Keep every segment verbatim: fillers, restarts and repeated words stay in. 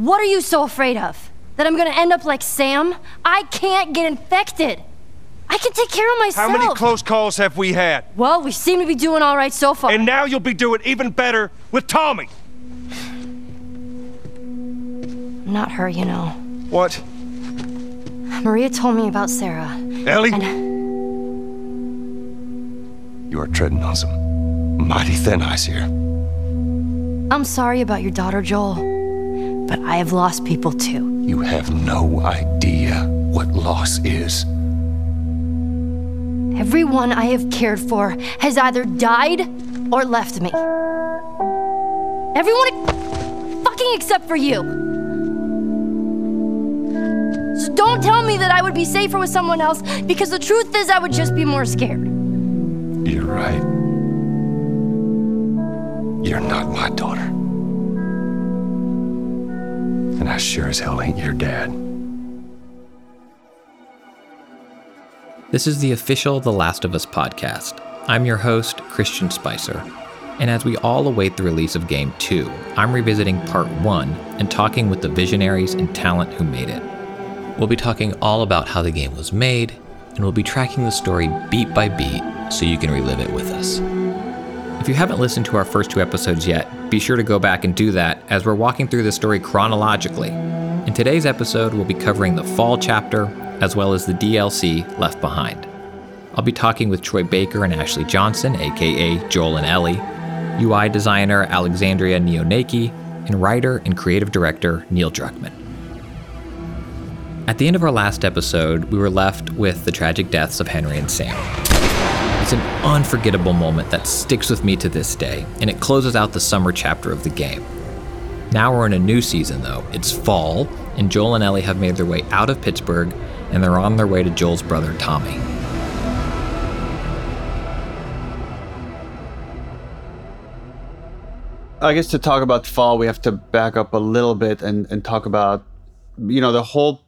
What are you so afraid of? That I'm gonna end up like Sam? I can't get infected. I can take care of myself. How many close calls have we had? Well, we seem to be doing all right so far. And now you'll be doing even better with Tommy. Not her, you know. What? Maria told me about Sarah. Ellie? And... You are treading on some mighty thin ice here. I'm sorry about your daughter, Joel, but I have lost people too. You have no idea what loss is. Everyone I have cared for has either died or left me. Everyone fucking except for you. So don't tell me that I would be safer with someone else, because the truth is I would just be more scared. You're right. You're not my daughter. And I sure as hell ain't your dad. This is the official The Last of Us podcast. I'm your host, Christian Spicer. And as we all await the release of Game two, I'm revisiting Part one and talking with the visionaries and talent who made it. We'll be talking all about how the game was made, and we'll be tracking the story beat by beat so you can relive it with us. If you haven't listened to our first two episodes yet, be sure to go back and do that as we're walking through the story chronologically. In today's episode, we'll be covering the Fall chapter, as well as the D L C Left Behind. I'll be talking with Troy Baker and Ashley Johnson, aka Joel and Ellie, U I designer Alexandria Neonakis, and writer and creative director Neil Druckmann. At the end of our last episode, we were left with the tragic deaths of Henry and Sam. It's an unforgettable moment that sticks with me to this day, and it closes out the summer chapter of the game. Now we're in a new season though. It's fall, and Joel and Ellie have made their way out of Pittsburgh, and they're on their way to Joel's brother, Tommy. I guess to talk about fall, we have to back up a little bit and, and talk about, you know, the whole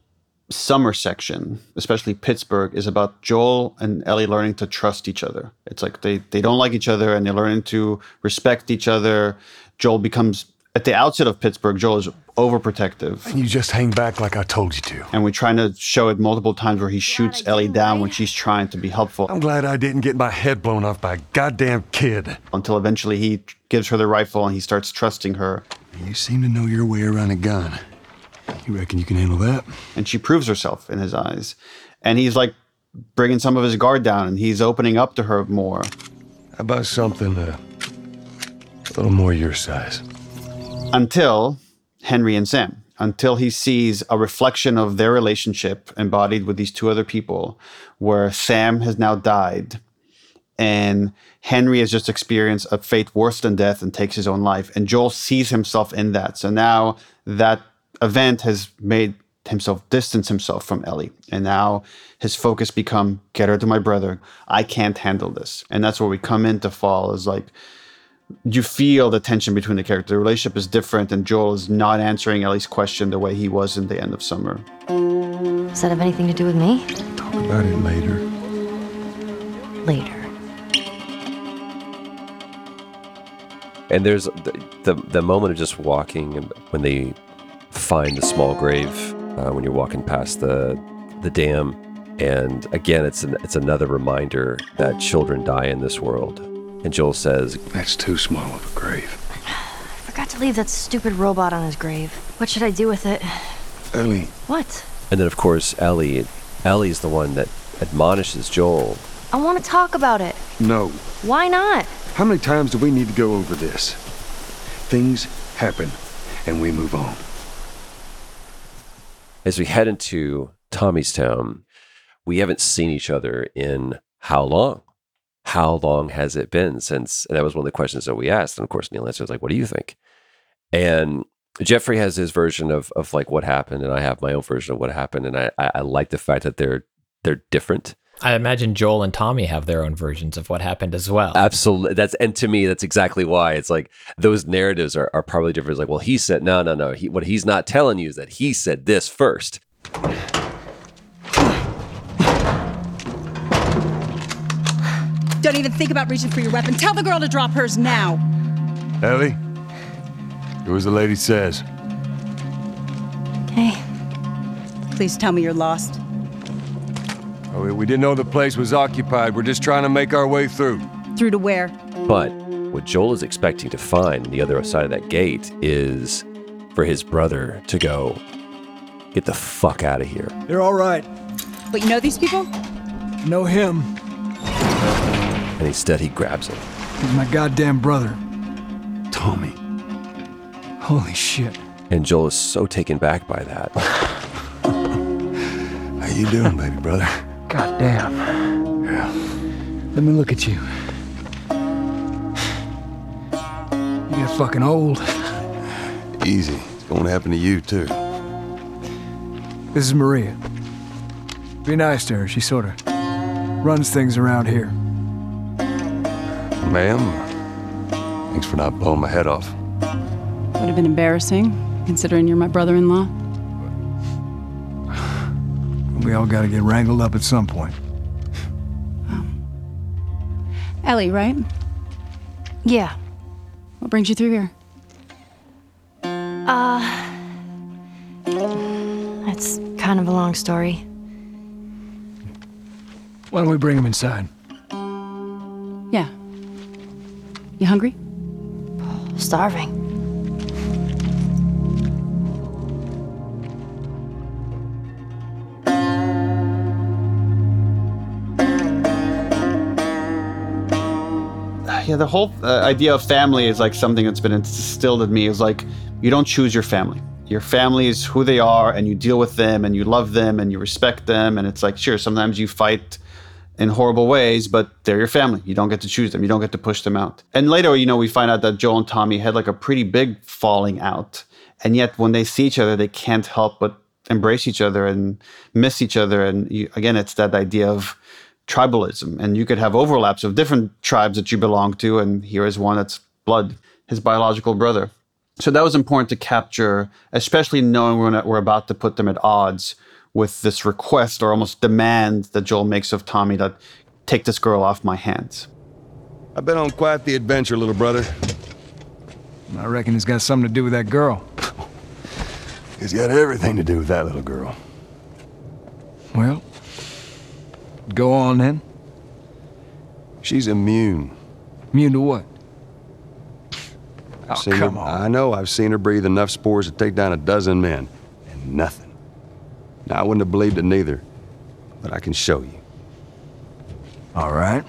summer section, especially Pittsburgh, is about Joel and Ellie learning to trust each other. It's like they, they don't like each other and they're learning to respect each other. Joel becomes, at the outset of Pittsburgh, Joel is overprotective. And you just hang back like I told you to. And we're trying to show it multiple times where he shoots yeah, Ellie down when she's trying to be helpful. I'm glad I didn't get my head blown off by a goddamn kid. Until eventually he gives her the rifle and he starts trusting her. You seem to know your way around a gun. You reckon you can handle that? And she proves herself in his eyes. And he's like bringing some of his guard down and he's opening up to her more. How about something uh, a little more your size? Until Henry and Sam, until he sees a reflection of their relationship embodied with these two other people, where Sam has now died and Henry has just experienced a fate worse than death and takes his own life. And Joel sees himself in that. So now that event has made himself distance himself from Ellie. And now his focus become, get her to my brother. I can't handle this. And that's where we come into fall, is like, you feel the tension between the characters. The relationship is different and Joel is not answering Ellie's question the way he was in the end of summer. Does that have anything to do with me? Talk about it later. Later. And there's the, the, the moment of just walking when they find the small grave uh, when you're walking past the the dam, and again it's an, it's another reminder that children die in this world. And Joel says, "That's too small of a grave." I forgot to leave that stupid robot on his grave. What should I do with it? Ellie. What? And then of course Ellie, Ellie's the one that admonishes Joel. I want to talk about it. No. Why not? How many times do we need to go over this? Things happen, and we move on. As we head into Tommy's town, we haven't seen each other in how long? How long has it been since? And that was one of the questions that we asked. And of course, Neil answers like, what do you think? And Jeffrey has his version of of like what happened, and I have my own version of what happened. And I, I, I like the fact that they're they're different. I imagine Joel and Tommy have their own versions of what happened as well. Absolutely. That's, and to me, that's exactly why it's like those narratives are, are probably different. It's like, well, he said, no, no, no. He, what he's not telling you is that he said this first. Don't even think about reaching for your weapon. Tell the girl to drop hers now. Ellie, do as the lady says. Okay. Please tell me you're lost. Oh, we didn't know the place was occupied. We're just trying to make our way through. Through to where? But what Joel is expecting to find on the other side of that gate is for his brother to go, get the fuck out of here. They're all right. But you know these people? Know him. And instead he grabs him. He's my goddamn brother. Tommy. Holy shit. And Joel is so taken back by that. How you doing, baby brother? Goddamn. Yeah. Let me look at you. You get fucking old. Easy. It's gonna happen to you, too. This is Maria. Be nice to her. She sort of runs things around here. Ma'am, thanks for not blowing my head off. Would have been embarrassing, considering you're my brother-in-law. We all gotta get wrangled up at some point. Oh. Ellie, right? Yeah. What brings you through here? Uh... That's kind of a long story. Why don't we bring him inside? Yeah. You hungry? Starving. Yeah, the whole uh, idea of family is like something that's been instilled in me. Is like, you don't choose your family. Your family is who they are, and you deal with them, and you love them, and you respect them. And it's like, sure, sometimes you fight in horrible ways, but they're your family. You don't get to choose them. You don't get to push them out. And later, you know, we find out that Joel and Tommy had like a pretty big falling out. And yet when they see each other, they can't help but embrace each other and miss each other. And you, again, it's that idea of tribalism, and you could have overlaps of different tribes that you belong to, and here is one that's blood, his biological brother. So that was important to capture, especially knowing we're, not, we're about to put them at odds with this request or almost demand that Joel makes of Tommy that, take this girl off my hands. I've been on quite the adventure, little brother. I reckon it's got something to do with that girl. It's got everything to do with that little girl. Well... Go on, then. She's immune. Immune to what? Oh, come on. I know. I've seen her breathe enough spores to take down a dozen men. And nothing. Now, I wouldn't have believed it neither. But I can show you. All right.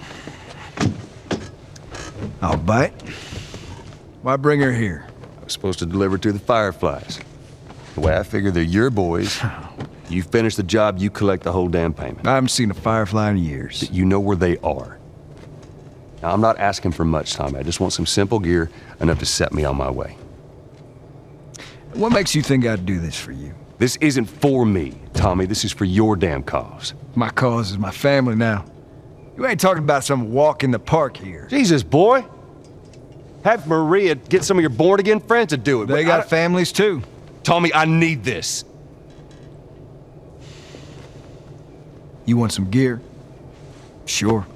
I'll bite. Why bring her here? I was supposed to deliver to the Fireflies. The way I figure they're your boys... You finish the job, you collect the whole damn payment. I haven't seen a Firefly in years. You know where they are. Now, I'm not asking for much, Tommy. I just want some simple gear, enough to set me on my way. What makes you think I'd do this for you? This isn't for me, Tommy. This is for your damn cause. My cause is my family now. You ain't talking about some walk in the park here. Jesus, boy. Have Maria get some of your born-again friends to do it. They got families, too. Tommy, I need this. You want some gear? Sure.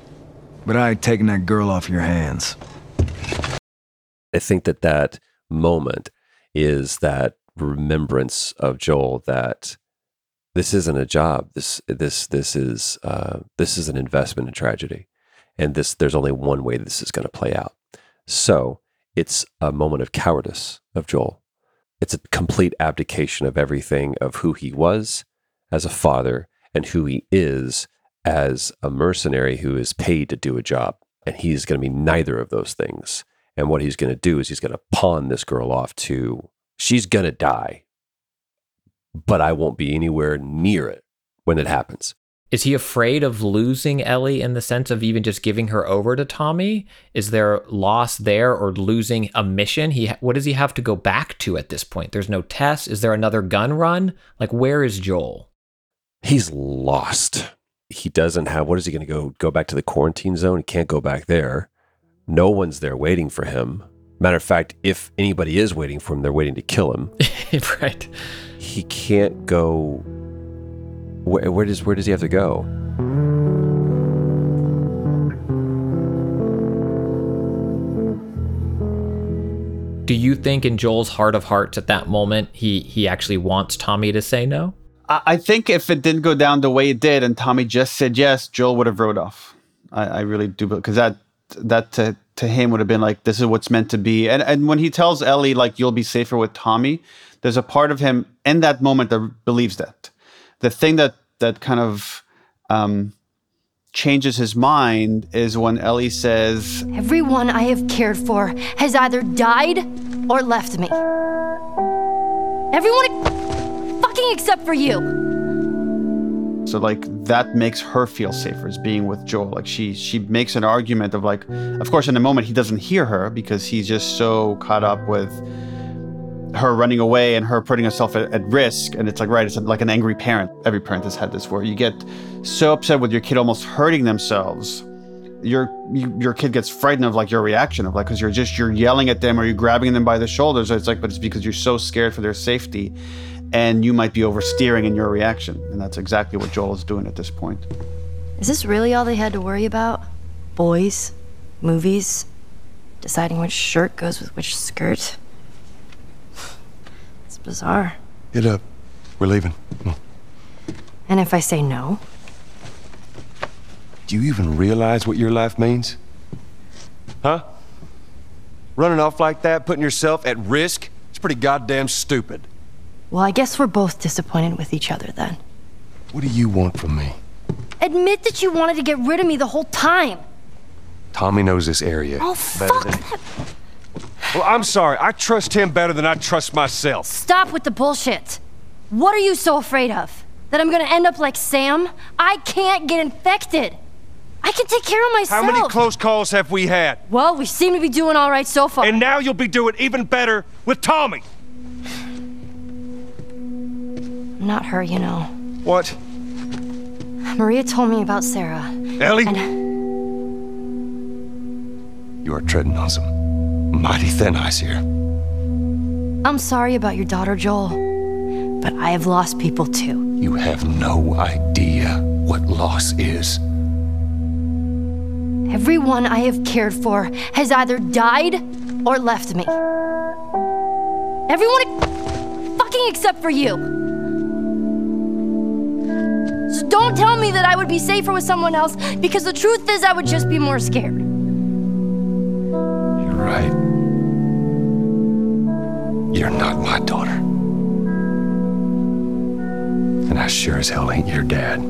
But I ain't taking that girl off your hands. I think that that moment is that remembrance of Joel that this isn't a job. This this this is uh, this is an investment in tragedy. And this there's only one way this is going to play out. So it's a moment of cowardice of Joel. It's a complete abdication of everything of who he was as a father and who he is as a mercenary who is paid to do a job. And he's going to be neither of those things. And what he's going to do is he's going to pawn this girl off to, she's going to die, but I won't be anywhere near it when it happens. Is he afraid of losing Ellie in the sense of even just giving her over to Tommy? Is there loss there or losing a mission? He, what does he have to go back to at this point? There's no test. Is there another gun run? Like, where is Joel? He's lost. He doesn't have, what is he going to go go back to the quarantine zone? He can't go back there. No one's there waiting for him. Matter of fact, if anybody is waiting for him, they're waiting to kill him. Right. He can't go. Where, where does where does he have to go? Do you think in Joel's heart of hearts at that moment, he he actually wants Tommy to say no? I, I think if it didn't go down the way it did and Tommy just said yes, Joel would have rode off. I, I really do, because that that to, to him would have been like, this is what's meant to be. And and when he tells Ellie, like, you'll be safer with Tommy, there's a part of him in that moment that believes that. The thing that that kind of um, changes his mind is when Ellie says, everyone I have cared for has either died or left me. Everyone fucking except for you. So like that makes her feel safer as being with Joel. Like she she makes an argument of like, of course in the moment he doesn't hear her because he's just so caught up with her running away and her putting herself at, at risk. And it's like, right, it's like an angry parent. Every parent has had this where you get so upset with your kid almost hurting themselves. Your you, your kid gets frightened of like your reaction of like, because you're just, you're yelling at them or you're grabbing them by the shoulders. It's like, but it's because you're so scared for their safety and you might be oversteering in your reaction. And that's exactly what Joel is doing at this point. Is this really all they had to worry about? Boys, movies, deciding which shirt goes with which skirt? It's bizarre. Get up. We're leaving. Come on. And if I say no? Do you even realize what your life means? Huh? Running off like that, putting yourself at risk? It's pretty goddamn stupid. Well, I guess we're both disappointed with each other then. What do you want from me? Admit that you wanted to get rid of me the whole time. Tommy knows this area. Oh, fuck that. Well, I'm sorry. I trust him better than I trust myself. Stop with the bullshit. What are you so afraid of? That I'm gonna end up like Sam? I can't get infected. I can take care of myself. How many close calls have we had? Well, we seem to be doing all right so far. And now you'll be doing even better with Tommy. Not her, you know. What? Maria told me about Sarah. Ellie? And... You are treading on some mighty thin ice here. I'm sorry about your daughter, Joel, but I have lost people too. You have no idea what loss is. Everyone I have cared for has either died or left me. Everyone fucking except for you. So don't tell me that I would be safer with someone else, because the truth is I would just be more scared. You're right. You're not my daughter. And I sure as hell ain't your dad.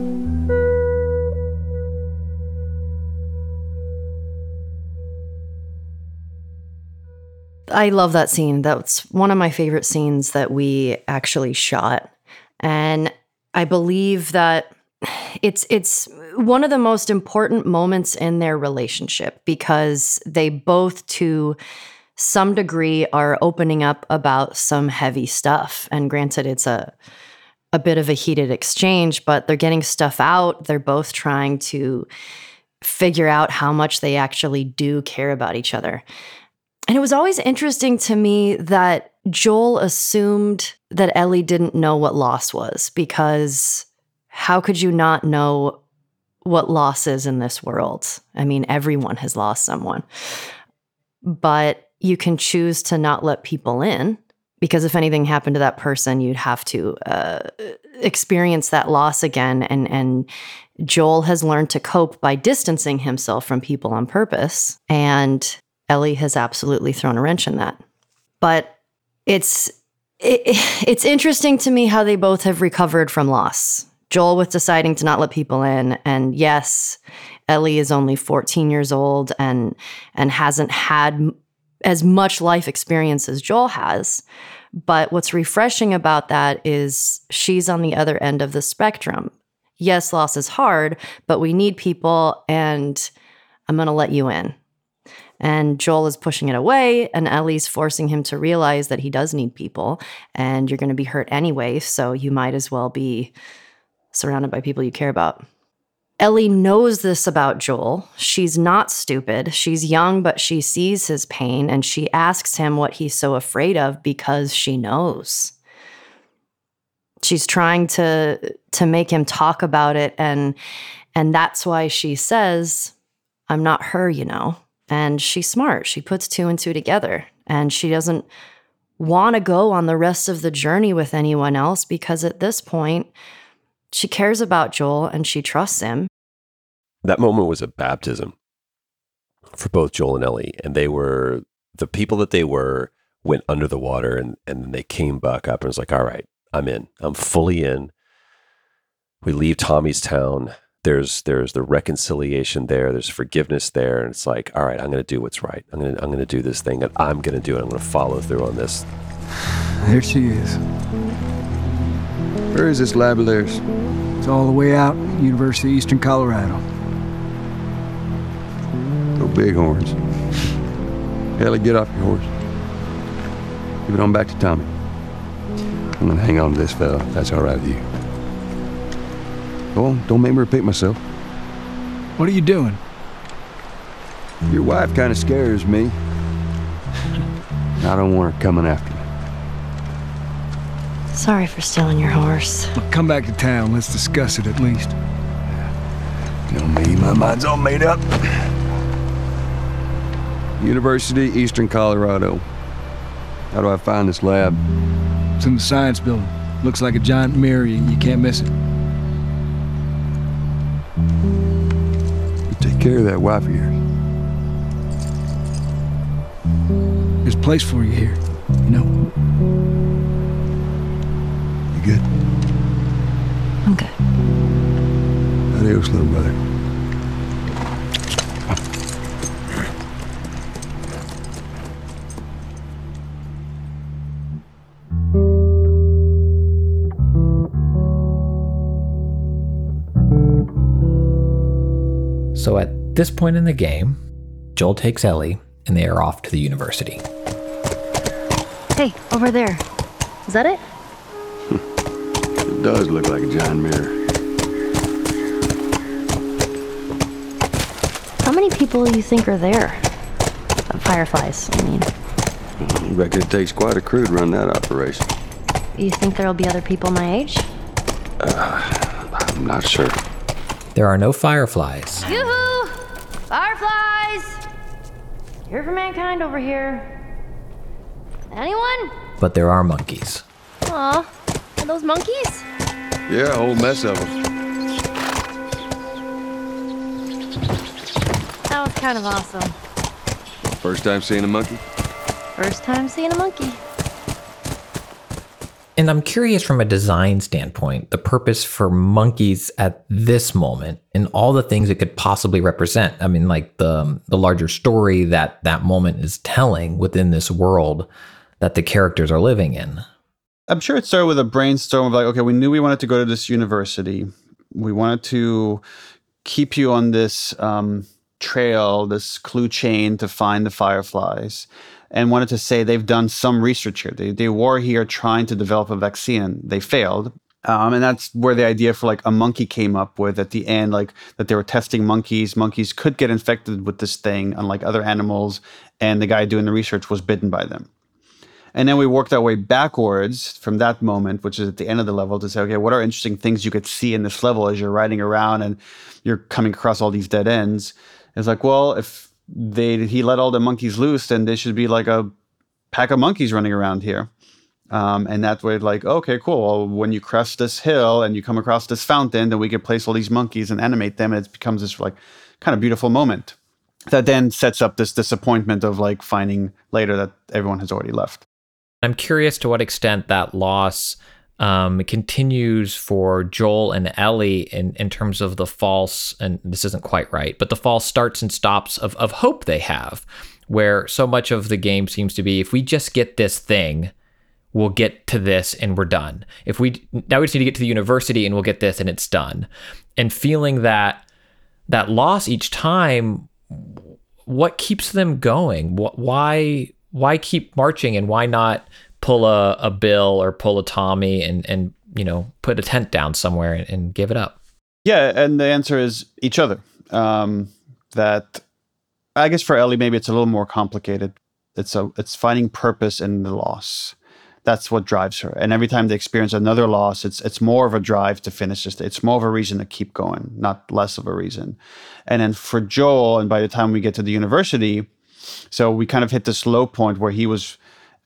I love that scene. That's one of my favorite scenes that we actually shot. And I believe that it's it's one of the most important moments in their relationship, because they both, to some degree, are opening up about some heavy stuff. And granted, it's a a bit of a heated exchange, but they're getting stuff out. They're both trying to figure out how much they actually do care about each other. And it was always interesting to me that Joel assumed that Ellie didn't know what loss was, because how could you not know what loss is in this world? I mean, everyone has lost someone. But you can choose to not let people in, because if anything happened to that person, you'd have to uh, experience that loss again. And, and Joel has learned to cope by distancing himself from people on purpose. And Ellie has absolutely thrown a wrench in that. But it's it, it's interesting to me how they both have recovered from loss. Joel with deciding to not let people in, and yes, Ellie is only fourteen years old and and hasn't had as much life experience as Joel has. But what's refreshing about that is she's on the other end of the spectrum. Yes, loss is hard, but we need people, and I'm going to let you in. And Joel is pushing it away, and Ellie's forcing him to realize that he does need people, and you're going to be hurt anyway, so you might as well be surrounded by people you care about. Ellie knows this about Joel. She's not stupid. She's young, but she sees his pain, and she asks him what he's so afraid of because she knows. She's trying to to make him talk about it, and and that's why she says, I'm not her, you know. And she's smart. She puts two and two together. and she doesn't want to go on the rest of the journey with anyone else because at this point, she cares about Joel and she trusts him. That moment was a baptism for both Joel and Ellie, and they were the people that they were went under the water, and and then they came back up and was like, all right, I'm in. I'm fully in. We leave Tommy's town. There's there's the reconciliation there. There's forgiveness there. And it's like, all right, I'm going to do what's right. I'm going to I'm going to do this thing, and I'm going to do it. I'm going to follow through on this. There she is. Where is this lab of theirs? It's all the way out, University of Eastern Colorado. No bighorns. Ellie, get off your horse. Give it on back to Tommy. I'm going to hang on to this fella. That's all right with you. Oh, don't make me repeat myself. What are you doing? Your wife kind of scares me. I don't want her coming after me. Sorry for stealing your horse. Well, come back to town. Let's discuss it at least. You know me, my mind's all made up. University, Eastern Colorado. How do I find this lab? It's in the science building. Looks like a giant mirror. You can't miss it. Take care of that wife of yours. There's a place for you here, you know. You good? I'm good. Adios, little brother. So at this point in the game, Joel takes Ellie, and they are off to the university. Hey, over there. Is that it? It does look like a giant mirror. How many people do you think are there? Fireflies, I mean. I reckon it takes quite a crew to run that operation. You think there'll be other people my age? Uh, I'm not sure. There are no fireflies. Yoo-hoo! Fireflies! Here for mankind over here. Anyone? But there are monkeys. Aw, are those monkeys? Yeah, a whole mess of them. That was kind of awesome. First time seeing a monkey? First time seeing a monkey. And I'm curious from a design standpoint, the purpose for monkeys at this moment and all the things it could possibly represent. I mean, like the the larger story that that moment is telling within this world that the characters are living in. I'm sure it started with a brainstorm of like, okay, we knew we wanted to go to this university. We wanted to keep you on this um, trail, this clue chain to find the fireflies. And wanted to say they've done some research here. They, they were here trying to develop a vaccine. They failed. Um, and that's where the idea for like a monkey came up with at the end, like that they were testing monkeys. Monkeys could get infected with this thing, unlike other animals. And the guy doing the research was bitten by them. And then we worked our way backwards from that moment, which is at the end of the level, to say, okay, what are interesting things you could see in this level as you're riding around and you're coming across all these dead ends? It's like, well, if They he let all the monkeys loose, then there should be like a pack of monkeys running around here. Um, and that way, like, okay, cool. Well, when you crest this hill and you come across this fountain, then we can place all these monkeys and animate them. And it becomes this like kind of beautiful moment that then sets up this disappointment of like finding later that everyone has already left. I'm curious to what extent that loss Um, it continues for Joel and Ellie in, in terms of the false, and this isn't quite right, but the false starts and stops of, of hope they have, where so much of the game seems to be, if we just get this thing, we'll get to this and we're done. If we now we just need to get to the university and we'll get this and it's done. And feeling that that loss each time, what keeps them going? Why, why keep marching and why not pull a, a Bill or pull a Tommy and, and you know, put a tent down somewhere and, and give it up? Yeah, and the answer is each other. Um, that, I guess for Ellie, maybe it's a little more complicated. It's a, it's finding purpose in the loss. That's what drives her. And every time they experience another loss, it's it's more of a drive to finish this. It's more of a reason to keep going, not less of a reason. And then for Joel, and by the time we get to the university, So we kind of hit this low point where he was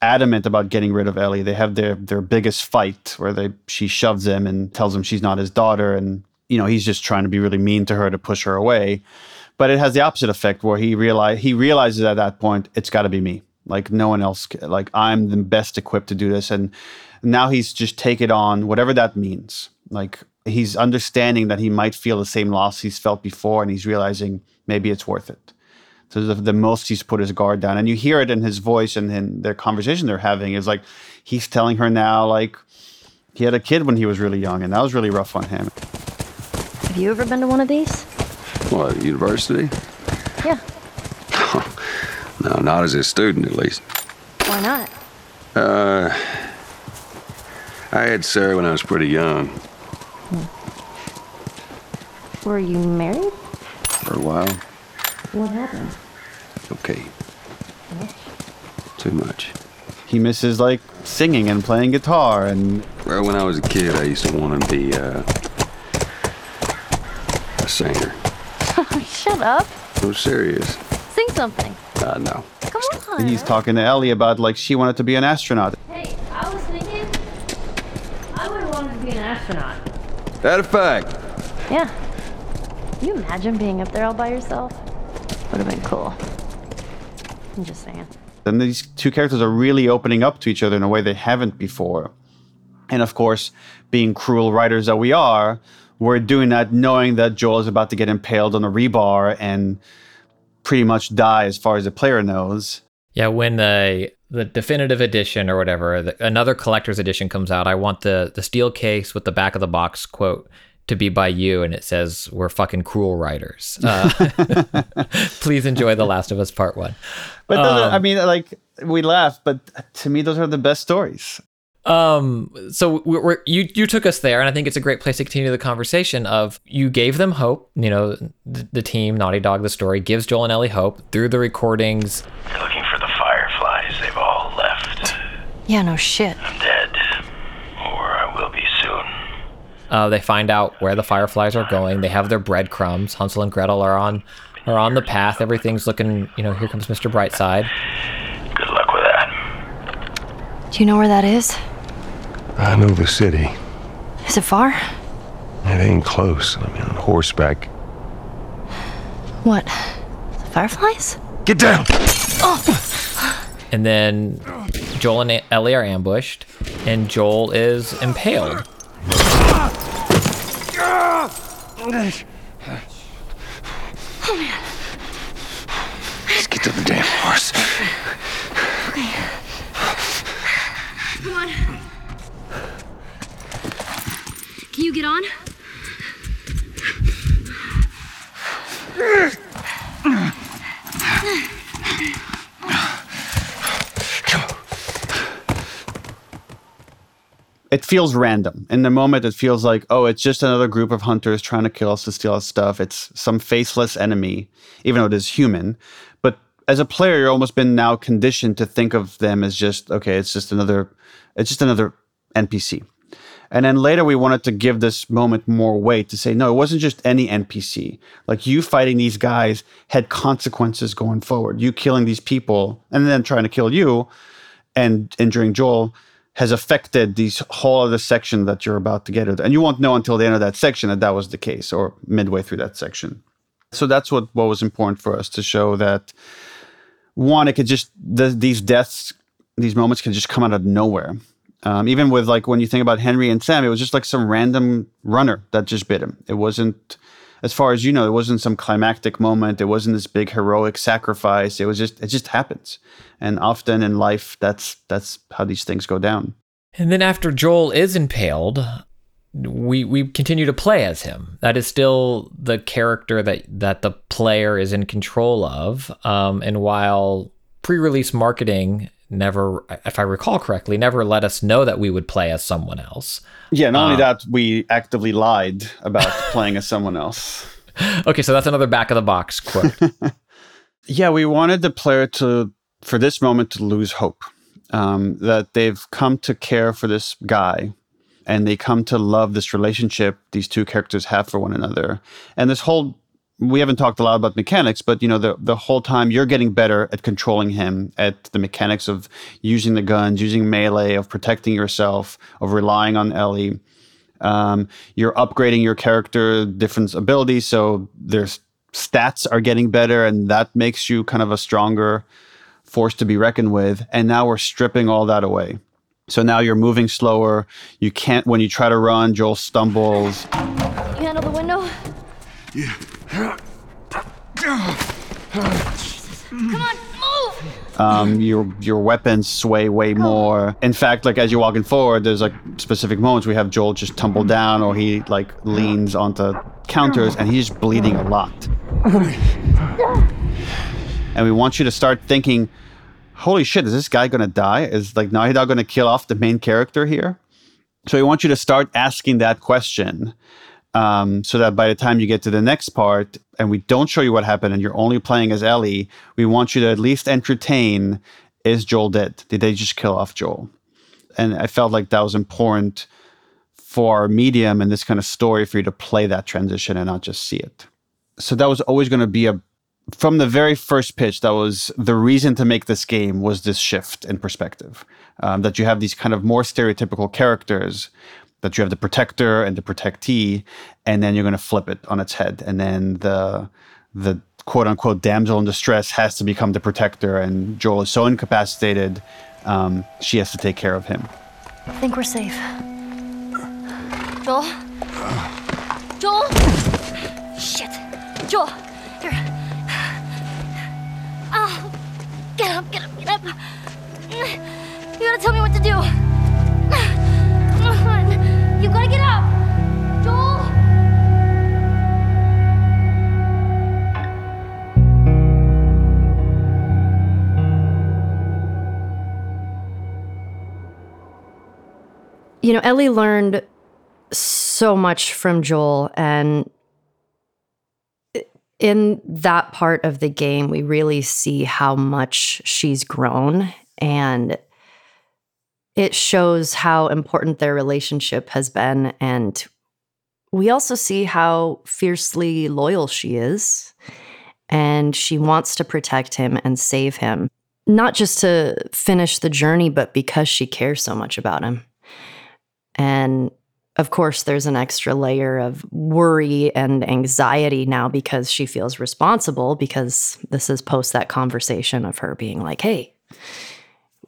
adamant about getting rid of Ellie. They have their their biggest fight where they she shoves him and tells him she's not his daughter. And, you know, he's just trying to be really mean to her to push her away. But it has the opposite effect where he realize he realizes at that point, it's got to be me. Like, no one else, like, I'm the best equipped to do this. And now he's just take it on, whatever that means. Like, he's understanding that he might feel the same loss he's felt before, and he's realizing maybe it's worth it. So the, the most he's put his guard down. And you hear it in his voice and in their conversation they're having is like, he's telling her now, like, he had a kid when he was really young, and that was really rough on him. Have you ever been to one of these? What, university? Yeah. No, not as a student, at least. Why not? Uh, I had Sarah when I was pretty young. Hmm. Were you married? For a while. What happened? Okay. What? Too much. He misses, like, singing and playing guitar and... Well, when I was a kid, I used to want to be, uh, a singer. Shut up. I'm serious. Sing something. Uh, no. Come on. And he's talking to Ellie about, like, she wanted to be an astronaut. Hey, I was thinking I would have wanted to be an astronaut. That a fact. Yeah. Can you imagine being up there all by yourself? Would have been cool. I'm just saying. And these two characters are really opening up to each other in a way they haven't before. And, of course, being cruel writers that we are, we're doing that knowing that Joel is about to get impaled on a rebar and pretty much die as far as the player knows. Yeah, when the the definitive edition or whatever, the, another collector's edition comes out, I want the, the steel case with the back of the box quote to be by you, and it says, we're fucking cruel writers. Uh, please enjoy The Last of Us Part One. But um, those are, I mean, like, we laugh, but to me, those are the best stories. Um, so we're, we're, you, you took us there, and I think it's a great place to continue the conversation of you gave them hope, you know, the, the team, Naughty Dog, the story gives Joel and Ellie hope through the recordings. They're looking for the Fireflies. They've all left. Yeah, no shit. I'm dead, or I will be soon. Uh, they find out where the Fireflies are going. They have their breadcrumbs. Hansel and Gretel are on, are on the path. Everything's looking, you know, here comes Mister Brightside. Good luck with that. Do you know where that is? I know the city. Is it far? It ain't close. I mean, on horseback. What? The Fireflies? Get down! Oh. And then Joel and Ellie are ambushed, and Joel is impaled. Oh, man. Let's get to the damn horse. Okay. Come on. Can you get on? It feels random. In the moment, it feels like, oh, it's just another group of hunters trying to kill us to steal our stuff. It's some faceless enemy, even though it is human. But as a player, you're almost been now conditioned to think of them as just, okay, it's just another, it's just another N P C. And then later we wanted to give this moment more weight to say, no, it wasn't just any N P C. Like, you fighting these guys had consequences going forward. You killing these people and then trying to kill you and injuring Joel has affected these whole other section that you're about to get at. And you won't know until the end of that section that that was the case, or midway through that section. So that's what, what was important for us to show that, one, it could just, the, these deaths, these moments can just come out of nowhere. Um, even with, like, when you think about Henry and Sam, it was just like some random runner that just bit him. It wasn't, as far as you know, it wasn't some climactic moment. It wasn't this big heroic sacrifice. It was just, it just happens. And often in life, that's that's how these things go down. And then after Joel is impaled, we we continue to play as him. That is still the character that, that the player is in control of. Um, and while pre-release marketing never, if I recall correctly, never let us know that we would play as someone else. Yeah, not um, only that, we actively lied about playing as someone else. Okay, so that's another back-of-the-box quote. Yeah, we wanted the player to, for this moment, to lose hope. Um, that they've come to care for this guy, and they come to love this relationship these two characters have for one another. And this whole we haven't talked a lot about mechanics, but, you know, the, the whole time you're getting better at controlling him, at the mechanics of using the guns, using melee, of protecting yourself, of relying on Ellie. Um, you're upgrading your character, different abilities, so their stats are getting better, and that makes you kind of a stronger force to be reckoned with. And now we're stripping all that away. So now you're moving slower. You can't, when you try to run, Joel stumbles. You handle the window? Yeah. Come on, move! Um, your your weapons sway way more. In fact, like as you're walking forward, there's like specific moments we have Joel just tumble down, or he like leans onto counters, and he's bleeding a lot. And we want you to start thinking, holy shit, is this guy gonna die? Is like Naughty Dog gonna kill off the main character here? So we want you to start asking that question. Um, so that by the time you get to the next part and we don't show you what happened and you're only playing as Ellie, we want you to at least entertain, is Joel dead? Did they just kill off Joel? And I felt like that was important for our medium and this kind of story for you to play that transition and not just see it. So that was always going to be a, from the very first pitch, that was the reason to make this game, was this shift in perspective. Um, that you have these kind of more stereotypical characters, that you have the protector and the protectee, and then you're going to flip it on its head. And then the the quote-unquote damsel in distress has to become the protector, and Joel is so incapacitated, um, she has to take care of him. I think we're safe. Joel? Joel? Shit. Joel, here. Oh, get up, get up, get up. You gotta tell me what to do. You gotta get up, Joel! You know, Ellie learned so much from Joel, and in that part of the game, we really see how much she's grown, and it shows how important their relationship has been, and we also see how fiercely loyal she is, and she wants to protect him and save him, not just to finish the journey, but because she cares so much about him. And of course, there's an extra layer of worry and anxiety now because she feels responsible, because this is post that conversation of her being like, hey,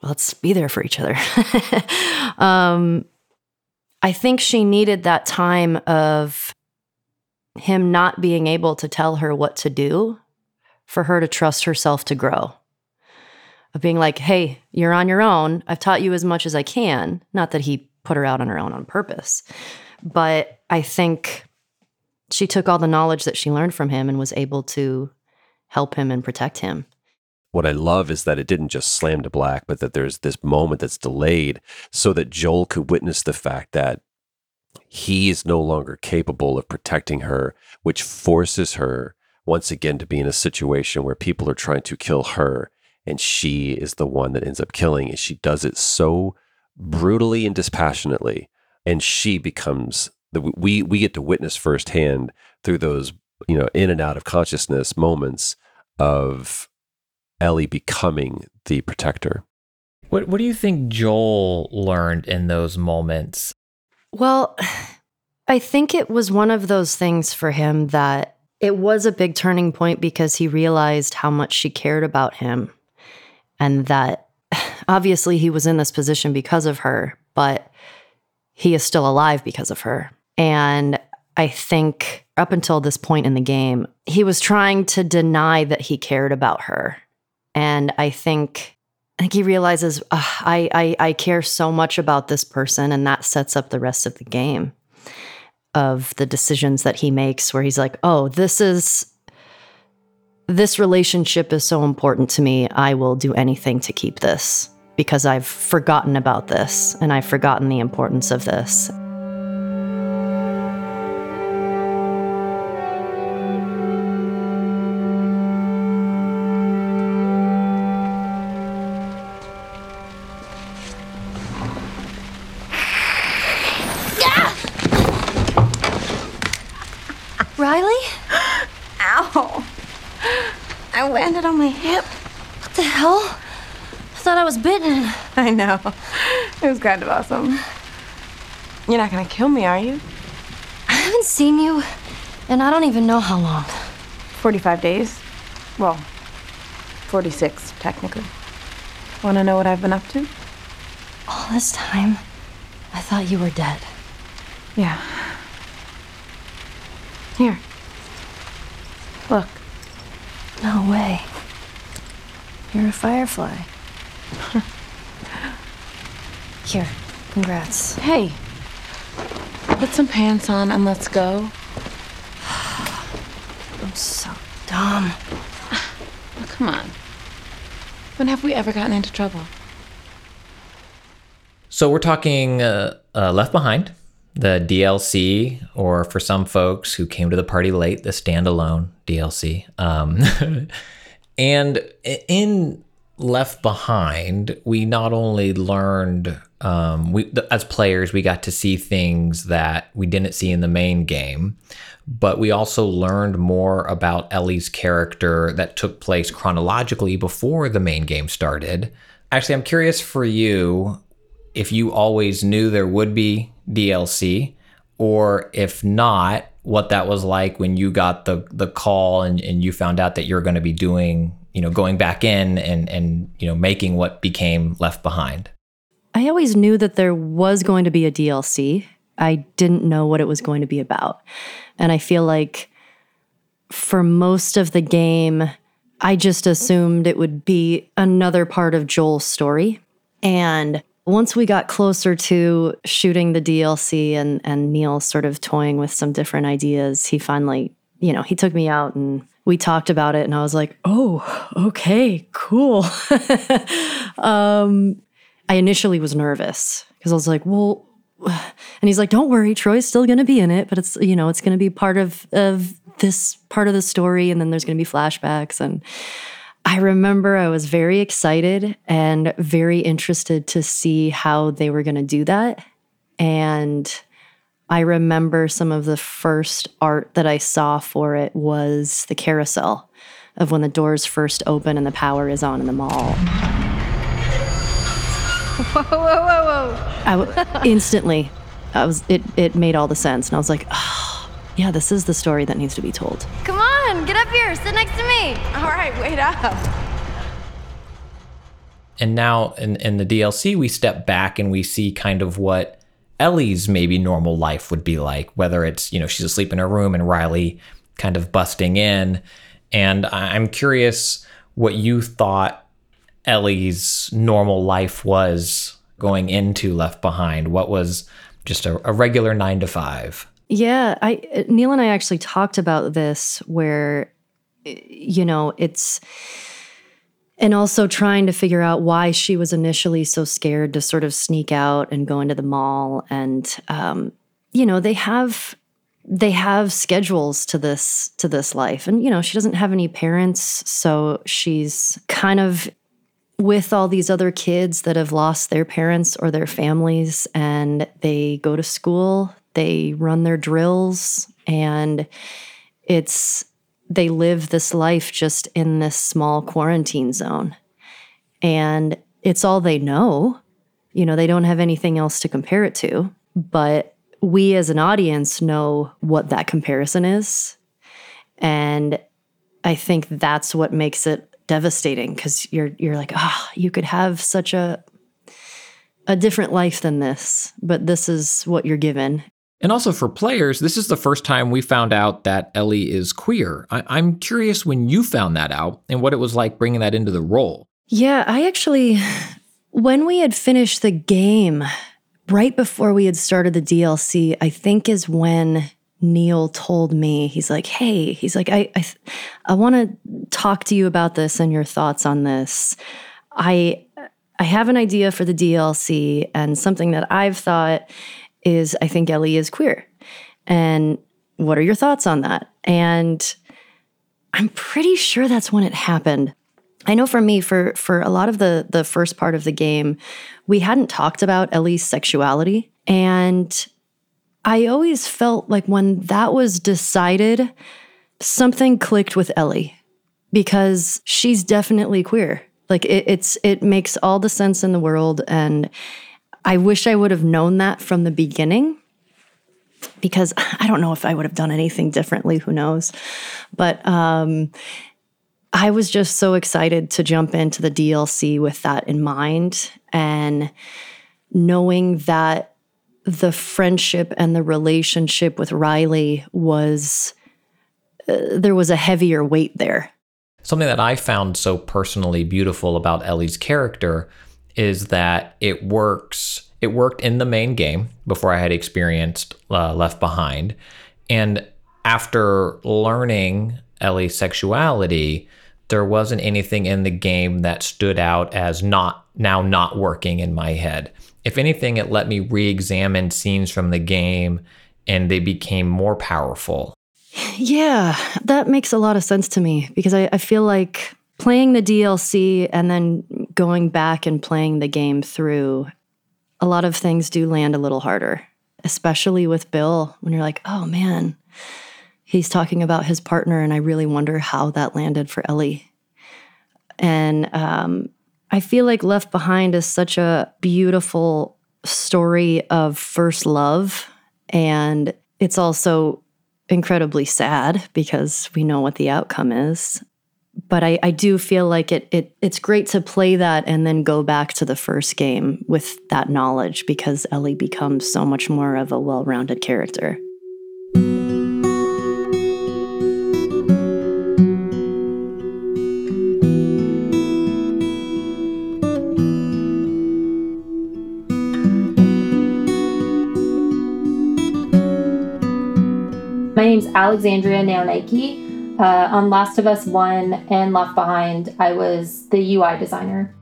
let's be there for each other. um, I think she needed that time of him not being able to tell her what to do for her to trust herself to grow. Of being like, hey, you're on your own. I've taught you as much as I can. Not that he put her out on her own on purpose. But I think she took all the knowledge that she learned from him and was able to help him and protect him. What I love is that it didn't just slam to black, but that there's this moment that's delayed so that Joel could witness the fact that he is no longer capable of protecting her, which forces her once again to be in a situation where people are trying to kill her, and she is the one that ends up killing, and she does it so brutally and dispassionately, and she becomes the we we get to witness firsthand through those, you know, in and out of consciousness moments of Ellie becoming the protector. What What do you think Joel learned in those moments? Well, I think it was one of those things for him that it was a big turning point because he realized how much she cared about him, and that obviously he was in this position because of her, but he is still alive because of her. And I think up until this point in the game, he was trying to deny that he cared about her. And I think, I think he realizes, oh, I, I I care so much about this person, and that sets up the rest of the game of the decisions that he makes, where he's like, oh, this is this relationship is so important to me. I will do anything to keep this because I've forgotten about this, and I've forgotten the importance of this. Riley? Ow. landed on my hip. What the hell? I thought I was bitten. I know. It was kind of awesome. You're not gonna kill me, are you? I haven't seen you, and I don't even know how long. forty-five days. Well, forty-six, technically. Wanna know what I've been up to? All this time, I thought you were dead. Yeah. Here. Look. No way. You're a firefly. Here, congrats. Hey. Put some pants on and let's go. I'm so dumb. Oh, come on. When have we ever gotten into trouble? So we're talking uh, uh, Left Behind, the D L C, or for some folks who came to the party late, the standalone D L C. Um, and in Left Behind, we not only learned, um, we as players, we got to see things that we didn't see in the main game, but we also learned more about Ellie's character that took place chronologically before the main game started. Actually, I'm curious for you, if you always knew there would be D L C, or if not, what that was like when you got the the call and, and you found out that you're going to be doing, you know, going back in and, and, you know, making what became Left Behind. I always knew that there was going to be a D L C. I didn't know what it was going to be about. And I feel like for most of the game, I just assumed it would be another part of Joel's story. And once we got closer to shooting the D L C and, and Neil sort of toying with some different ideas, he finally, you know, he took me out and we talked about it and I was like, oh, okay, cool. um, I initially was nervous because I was like, well, and he's like, don't worry, Troy's still going to be in it, but it's, you know, it's going to be part of, of this part of the story and then there's going to be flashbacks. And I remember I was very excited and very interested to see how they were going to do that. And I remember some of the first art that I saw for it was the carousel of when the doors first open and the power is on in the mall. Whoa, whoa, whoa, whoa. I w- instantly, I was, it, it made all the sense. And I was like, oh, yeah, this is the story that needs to be told. Come on. Get up here. Sit next to me. All right, wait up. And now in, in the D L C, we step back and we see kind of what Ellie's maybe normal life would be like, whether it's, you know, she's asleep in her room and Riley kind of busting in. And I'm curious what you thought Ellie's normal life was going into Left Behind. What was just a, a regular nine to five? Yeah, I Neil and I actually talked about this where, you know, it's, and also trying to figure out why she was initially so scared to sort of sneak out and go into the mall. And, um, you know, they have, they have schedules to this, to this life. And, you know, she doesn't have any parents, so she's kind of with all these other kids that have lost their parents or their families, and they go to school. They run their drills, and it's, they live this life just in this small quarantine zone. And it's all they know. You know, they don't have anything else to compare it to. But we as an audience know what that comparison is. And I think that's what makes it devastating, because you're you're like, ah, oh, you could have such a a different life than this, but this is what you're given. And also for players, this is the first time we found out that Ellie is queer. I- I'm curious when you found that out and what it was like bringing that into the role. Yeah, I actually, when we had finished the game, right before we had started the D L C, I think is when Neil told me, he's like, hey, he's like, I, I, I want to talk to you about this and your thoughts on this. I, I have an idea for the D L C, and something that I've thought is I think Ellie is queer. And what are your thoughts on that? And I'm pretty sure that's when it happened. I know for me, for for a lot of the, the first part of the game, we hadn't talked about Ellie's sexuality. And I always felt like when that was decided, something clicked with Ellie. because she's definitely queer. Like it, it's, it makes all the sense in the world. And I wish I would have known that from the beginning, because I don't know if I would have done anything differently. Who knows? But um, I was just so excited to jump into the D L C with that in mind, and knowing that the friendship and the relationship with Riley was, uh, there was a heavier weight there. Something that I found so personally beautiful about Ellie's character is that it works. It worked in the main game before I had experienced uh, Left Behind. And after learning Ellie's sexuality, there wasn't anything in the game that stood out as not now not working in my head. If anything, it let me re-examine scenes from the game, and they became more powerful. Yeah, that makes a lot of sense to me, because I, I feel like playing the D L C and then going back and playing the game through, a lot of things do land a little harder, especially with Bill, when you're like, oh man, he's talking about his partner, and I really wonder how that landed for Ellie. And um, I feel like Left Behind is such a beautiful story of first love, and it's also incredibly sad because we know what the outcome is. But I, I do feel like it, it it's great to play that and then go back to the first game with that knowledge, because Ellie becomes so much more of a well-rounded character. My name's Alexandria Neonakis. Uh, on Last of Us one and Left Behind, I was the U I designer.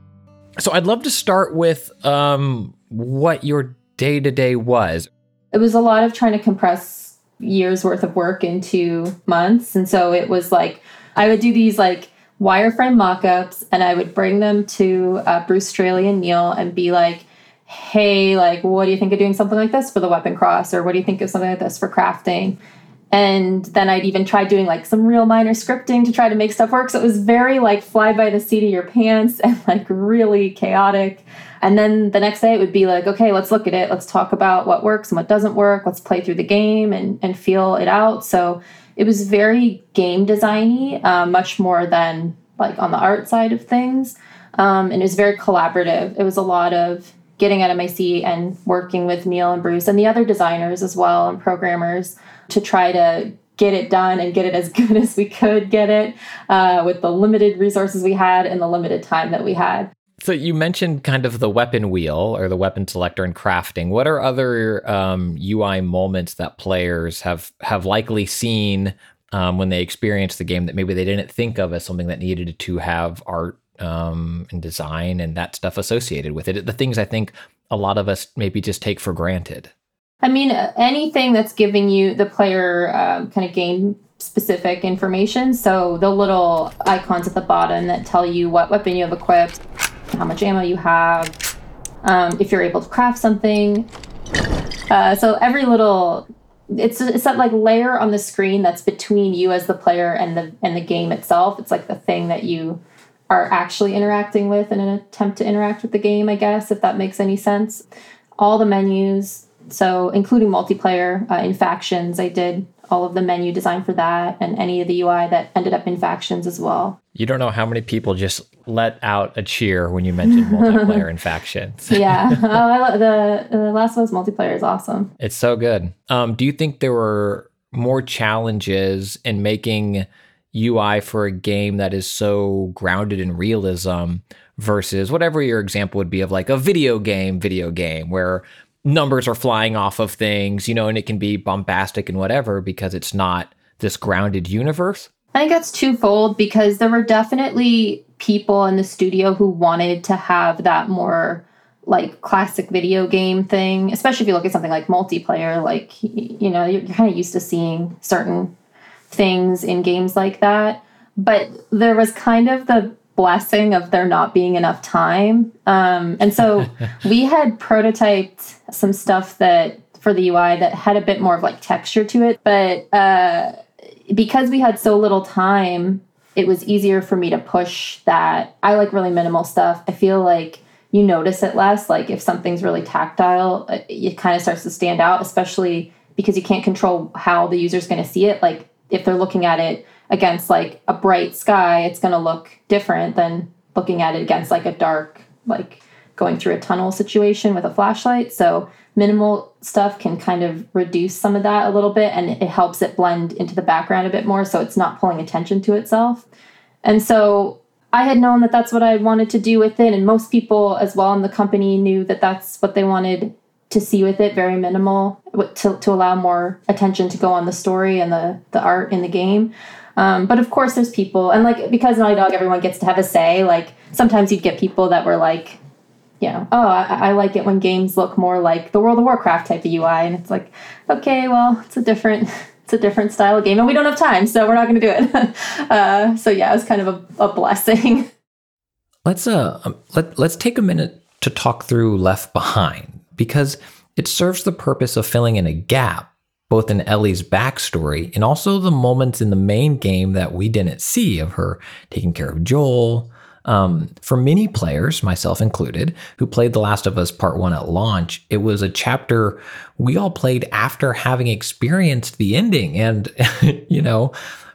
So I'd love to start with um, what your day-to-day was. It was a lot of trying to compress years' worth of work into months. And so it was like, I would do these like wireframe mock-ups, and I would bring them to uh, Bruce Straley and Neil and be like, hey, like, what do you think of doing something like this for the weapon cross? Or what do you think of something like this for crafting? And then I'd even try doing like some real minor scripting to try to make stuff work. So it was very like fly by the seat of your pants and like really chaotic. And then the next day it would be like, okay, let's look at it. Let's talk about what works and what doesn't work. Let's play through the game and, and feel it out. So it was very game design-y, uh, much more than like on the art side of things. Um, and it was very collaborative. It was a lot of getting out of my seat and working with Neil and Bruce and the other designers as well and programmers to try to get it done and get it as good as we could get it uh, with the limited resources we had and the limited time that we had. So you mentioned kind of the weapon wheel or the weapon selector and crafting. What are other um, U I moments that players have, have likely seen um, when they experience the game that maybe they didn't think of as something that needed to have art um, and design and that stuff associated with it? The things I think a lot of us maybe just take for granted. I mean, anything that's giving you the player um, kind of game specific information. So the little icons at the bottom that tell you what weapon you have equipped, how much ammo you have, um, if you're able to craft something. Uh, so every little, it's it's that like layer on the screen that's between you as the player and the and the game itself. It's like the thing that you are actually interacting with in an attempt to interact with the game, I guess, if that makes any sense. All the menus. So including multiplayer uh, in Factions, I did all of the menu design for that and any of the U I that ended up in Factions as well. You don't know how many people just let out a cheer when you mentioned multiplayer in Factions. Yeah, oh, I lo- the, the Last of Us multiplayer is awesome. It's so good. Um, do you think there were more challenges in making U I for a game that is so grounded in realism versus whatever your example would be of like a video game, video game where numbers are flying off of things, you know, and it can be bombastic and whatever because it's not this grounded universe? I think that's twofold, because there were definitely people in the studio who wanted to have that more like classic video game thing, especially if you look at something like multiplayer, like, you know, you're kind of used to seeing certain things in games like that. But there was kind of the blessing of there not being enough time. Um, and so we had prototyped some stuff that for the U I that had a bit more of like texture to it. But uh, because we had so little time, it was easier for me to push that. I like really minimal stuff. I feel like you notice it less. Like if something's really tactile, it, it kind of starts to stand out, especially because you can't control how the user's going to see it. Like if they're looking at it against like a bright sky, it's going to look different than looking at it against like a dark, like going through a tunnel situation with a flashlight. So minimal stuff can kind of reduce some of that a little bit, and it helps it blend into the background a bit more, so it's not pulling attention to itself. And so I had known that that's what I wanted to do with it, and most people as well in the company knew that that's what they wanted to see with it, very minimal, to, to allow more attention to go on the story and the, the art in the game. Um, but of course there's people, and like, because Naughty Dog, everyone gets to have a say. Like sometimes you'd get people that were like, you know, oh, I, I like it when games look more like the World of Warcraft type of U I. And it's like, okay, well, it's a different, it's a different style of game, and we don't have time, so we're not going to do it. uh, so yeah, it was kind of a, a blessing. Let's uh, let let's take a minute to talk through Left Behind, because it serves the purpose of filling in a gap, both in Ellie's backstory and also the moments in the main game that we didn't see of her taking care of Joel. Um, for many players, myself included, who played The Last of Us Part One at launch, it was a chapter we all played after having experienced the ending and, you know,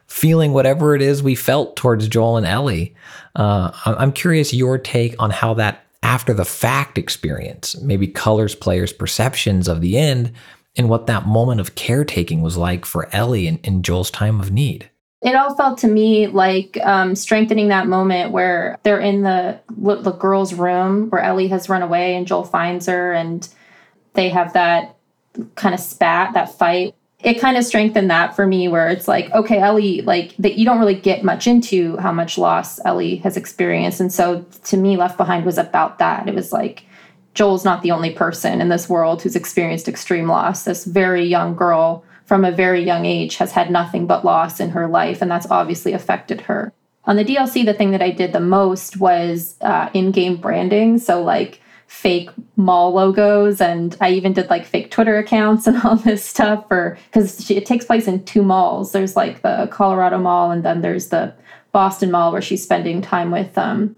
feeling whatever it is we felt towards Joel and Ellie. Uh, I'm curious your take on how that after the fact experience maybe colors players' perceptions of the end and what that moment of caretaking was like for Ellie in, in Joel's time of need. It all felt to me like um, strengthening that moment where they're in the, the girl's room where Ellie has run away and Joel finds her, and they have that kind of spat, that fight. It kind of strengthened that for me, where it's like, okay, Ellie, like that you don't really get much into how much loss Ellie has experienced. And so to me, Left Behind was about that. It was like, Joel's not the only person in this world who's experienced extreme loss. This very young girl from a very young age has had nothing but loss in her life, and that's obviously affected her. On the D L C, the thing that I did the most was uh, in-game branding, so like fake mall logos, and I even did like fake Twitter accounts and all this stuff, or because it takes place in two malls. There's like the Colorado Mall, and then there's the Boston Mall where she's spending time with um,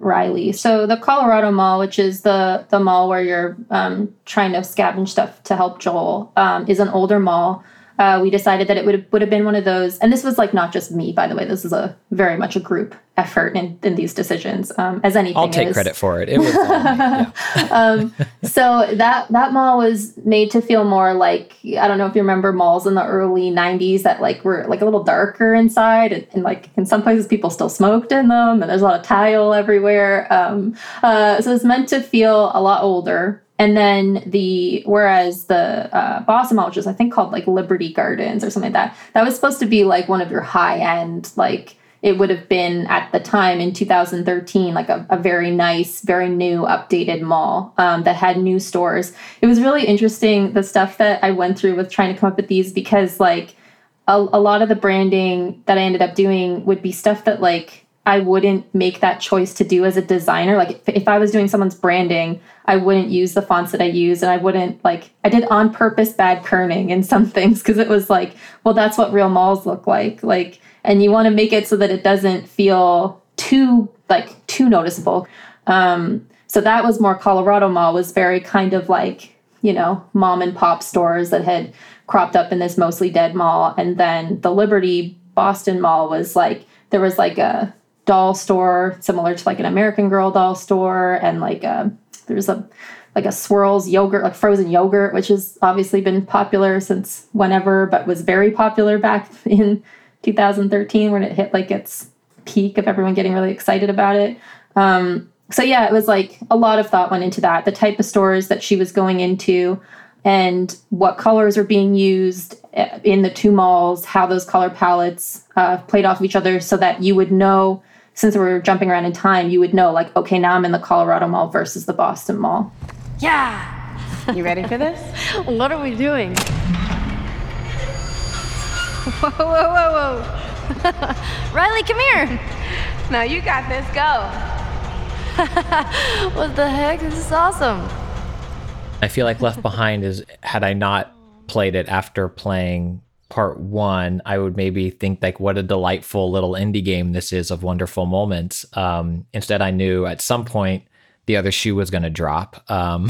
Riley. So the Colorado Mall, which is the the mall where you're um, trying to scavenge stuff to help Joel, um, is an older mall. Uh, we decided that it would would have been one of those, and this was like not just me, by the way. This is a very much a group effort in, in these decisions, um, as anything. I'll take is. credit for it. It was all me, yeah. um, so that that mall was made to feel more like, I don't know if you remember malls in the early nineties that like were like a little darker inside, and, and like in some places people still smoked in them, and there's a lot of tile everywhere. Um, uh, so it's meant to feel a lot older. And then the, whereas the uh, Boston Mall, which is I think called like Liberty Gardens or something like that, that was supposed to be like one of your high end, like it would have been at the time in two thousand thirteen, like a, a very nice, very new updated mall um, that had new stores. It was really interesting, the stuff that I went through with trying to come up with these, because like a, a lot of the branding that I ended up doing would be stuff that like, I wouldn't make that choice to do as a designer. Like if, if I was doing someone's branding, I wouldn't use the fonts that I use, and I wouldn't like, I did on purpose bad kerning in some things, because it was like, well, that's what real malls look like. Like, and you want to make it so that it doesn't feel too like too noticeable. Um, so that was more Colorado Mall, was very kind of like, you know, mom and pop stores that had cropped up in this mostly dead mall. And then the Liberty Boston Mall was like, there was like a doll store similar to like an American Girl doll store, and like a, there's a like a Swirls yogurt, like frozen yogurt, which has obviously been popular since whenever, but was very popular back in two thousand thirteen when it hit like its peak of everyone getting really excited about it. Um, so yeah, it was like a lot of thought went into that, the type of stores that she was going into, and what colors are being used in the two malls, how those color palettes uh, played off of each other, so that you would know, since we were jumping around in time, you would know like, okay, now I'm in the Colorado Mall versus the Boston Mall. Yeah. You ready for this? What are we doing? Whoa, whoa, whoa, whoa. Riley, come here. No, you got this. Go. What the heck? This is awesome. I feel like Left Behind is, had I not played it after playing part one, I would maybe think like, what a delightful little indie game this is of wonderful moments. Um, instead, I knew at some point the other shoe was going to drop, um,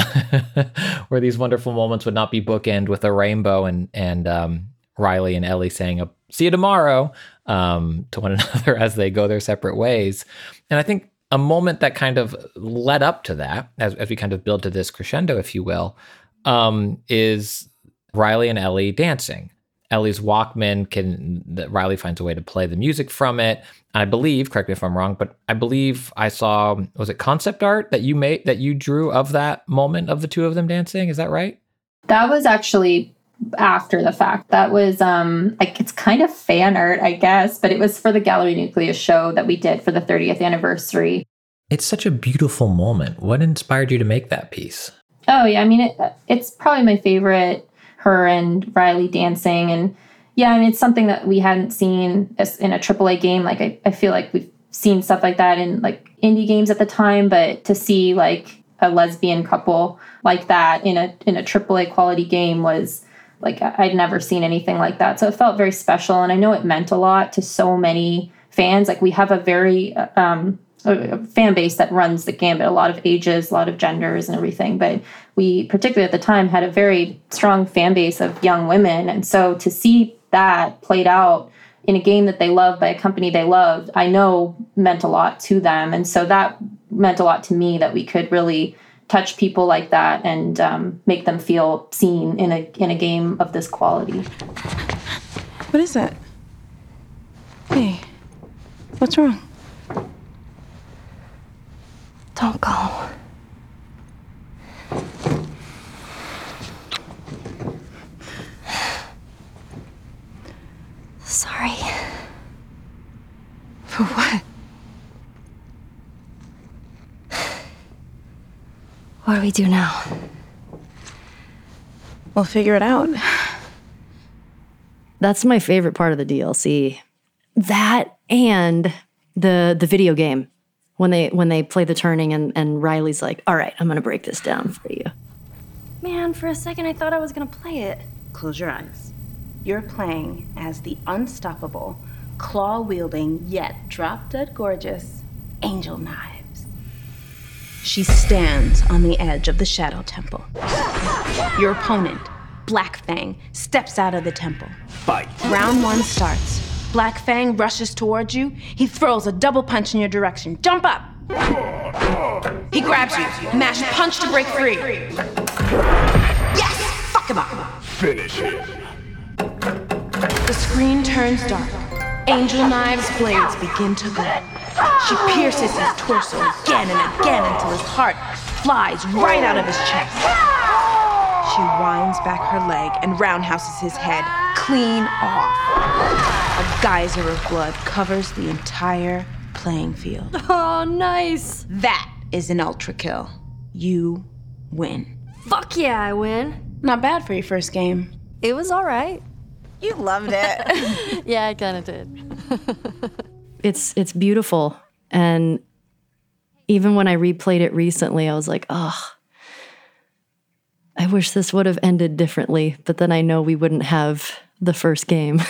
where these wonderful moments would not be bookend with a rainbow and and um, Riley and Ellie saying, a, see you tomorrow, um, to one another as they go their separate ways. And I think a moment that kind of led up to that, as, as we kind of build to this crescendo, if you will, um, is Riley and Ellie dancing. Ellie's Walkman, can that Riley finds a way to play the music from it. And I believe, correct me if I'm wrong, but I believe I saw, was it concept art that you made, that you drew of that moment of the two of them dancing? Is that right? That was actually after the fact. That was um, like, it's kind of fan art, I guess, but it was for the Gallery Nucleus show that we did for the thirtieth anniversary. It's such a beautiful moment. What inspired you to make that piece? Oh yeah, I mean, it, it's probably my favorite, her and Riley dancing. And yeah, I mean, it's something that we hadn't seen in a triple A game. Like, I, I feel like we've seen stuff like that in like indie games at the time, but to see like a lesbian couple like that in a in a triple A quality game was like, I'd never seen anything like that. So it felt very special. And I know it meant a lot to so many fans. Like, we have a very um, a fan base that runs the gambit, a lot of ages, a lot of genders and everything. But we, particularly at the time, had a very strong fan base of young women. And so to see that played out in a game that they loved by a company they loved, I know meant a lot to them. And so that meant a lot to me, that we could really touch people like that and um, make them feel seen in a in a game of this quality. What is that? Hey, what's wrong? Don't go. Sorry. For what? What do we do now? We'll figure it out. That's my favorite part of the D L C. That and the the video game. When they when they play the turning and, and Riley's like, all right, I'm going to break this down for you. Man, for a second, I thought I was going to play it. Close your eyes. You're playing as the unstoppable, claw-wielding, yet drop-dead gorgeous Angel Knives. She stands on the edge of the Shadow Temple. Your opponent, Black Fang, steps out of the temple. Fight. Round one starts. Black Fang rushes towards you. He throws a double punch in your direction. Jump up! He grabs you. Mash punch to break free. Yes! Fuck him up! Finish it. The screen turns dark. Angel Knives' blades begin to glow. She pierces his torso again and again until his heart flies right out of his chest. She winds back her leg and roundhouses his head clean off. A geyser of blood covers the entire playing field. Oh, nice. That is an ultra kill. You win. Fuck yeah, I win. Not bad for your first game. It was all right. You loved it. Yeah, I kind of did. It's it's beautiful. And even when I replayed it recently, I was like, oh, I wish this would have ended differently. But then I know we wouldn't have the first game.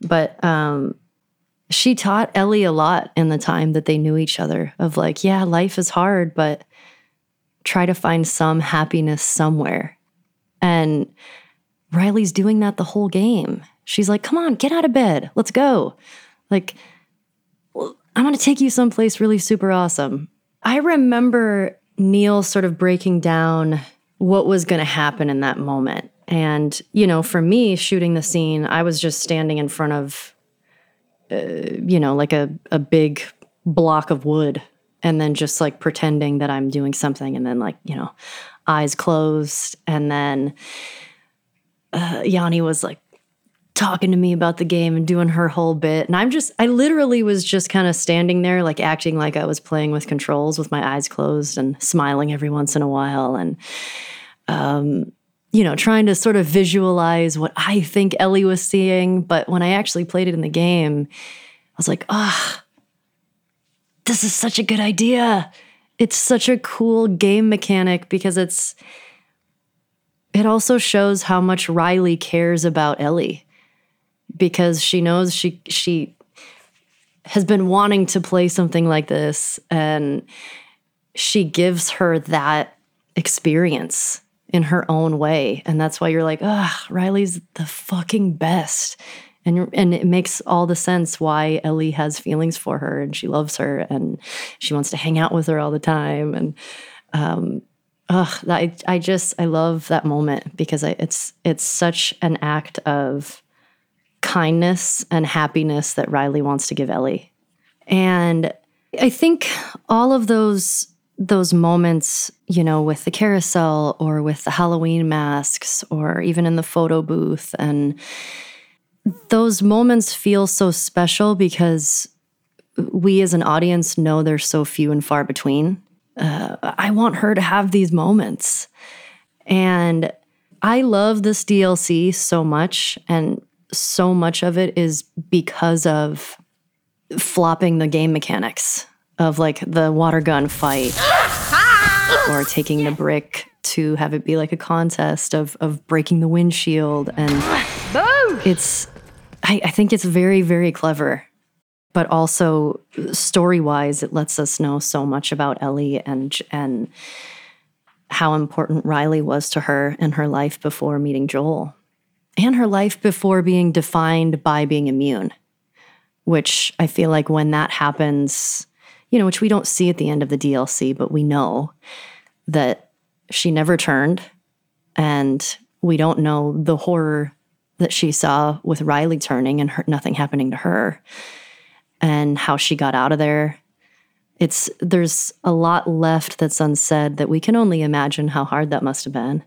But um, she taught Ellie a lot in the time that they knew each other of like, yeah, life is hard, but try to find some happiness somewhere. And Riley's doing that the whole game. She's like, come on, get out of bed. Let's go. Like, well, I'm going to take you someplace really super awesome. I remember Neil sort of breaking down what was going to happen in that moment. And, you know, for me, shooting the scene, I was just standing in front of, uh, you know, like a, a big block of wood and then just like pretending that I'm doing something and then like, you know, eyes closed. And then uh, Yanni was like talking to me about the game and doing her whole bit. And I'm just, I literally was just kind of standing there like acting like I was playing with controls with my eyes closed and smiling every once in a while. And, um... you know, trying to sort of visualize what I think Ellie was seeing. But when I actually played it in the game, I was like, ah, oh, this is such a good idea. It's such a cool game mechanic because it's It also shows how much Riley cares about Ellie, because she knows she she has been wanting to play something like this, and she gives her that experience in her own way. And that's why you're like, ah, Riley's the fucking best. And and it makes all the sense why Ellie has feelings for her, and she loves her, and she wants to hang out with her all the time. And um, ugh, I I just I love that moment, because I, it's it's such an act of kindness and happiness that Riley wants to give Ellie. And I think all of those those moments, you know, with the carousel or with the Halloween masks or even in the photo booth, and those moments feel so special because we as an audience know they're so few and far between. Uh, I want her to have these moments. And I love this D L C so much, and so much of it is because of flopping the game mechanics of like the water gun fight or taking the brick to have it be like a contest of of breaking the windshield. And it's, I, I think it's very, very clever, but also story-wise, it lets us know so much about Ellie and and how important Riley was to her and her life before meeting Joel, and her life before being defined by being immune, which I feel like when that happens, you know, which we don't see at the end of the D L C, but we know that she never turned, and we don't know the horror that she saw with Riley turning and her, nothing happening to her, and how she got out of there. It's there's a lot left that's unsaid that we can only imagine how hard that must have been.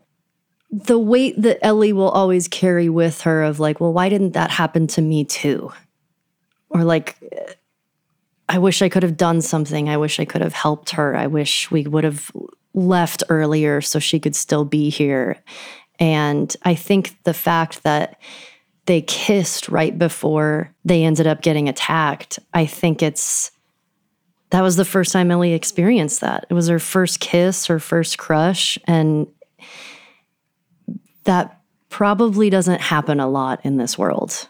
The weight that Ellie will always carry with her of like, well, why didn't that happen to me too? Or like, I wish I could have done something. I wish I could have helped her. I wish we would have left earlier so she could still be here. And I think the fact that they kissed right before they ended up getting attacked, I think it's, that was the first time Ellie experienced that. It was her first kiss, her first crush, and that probably doesn't happen a lot in this world,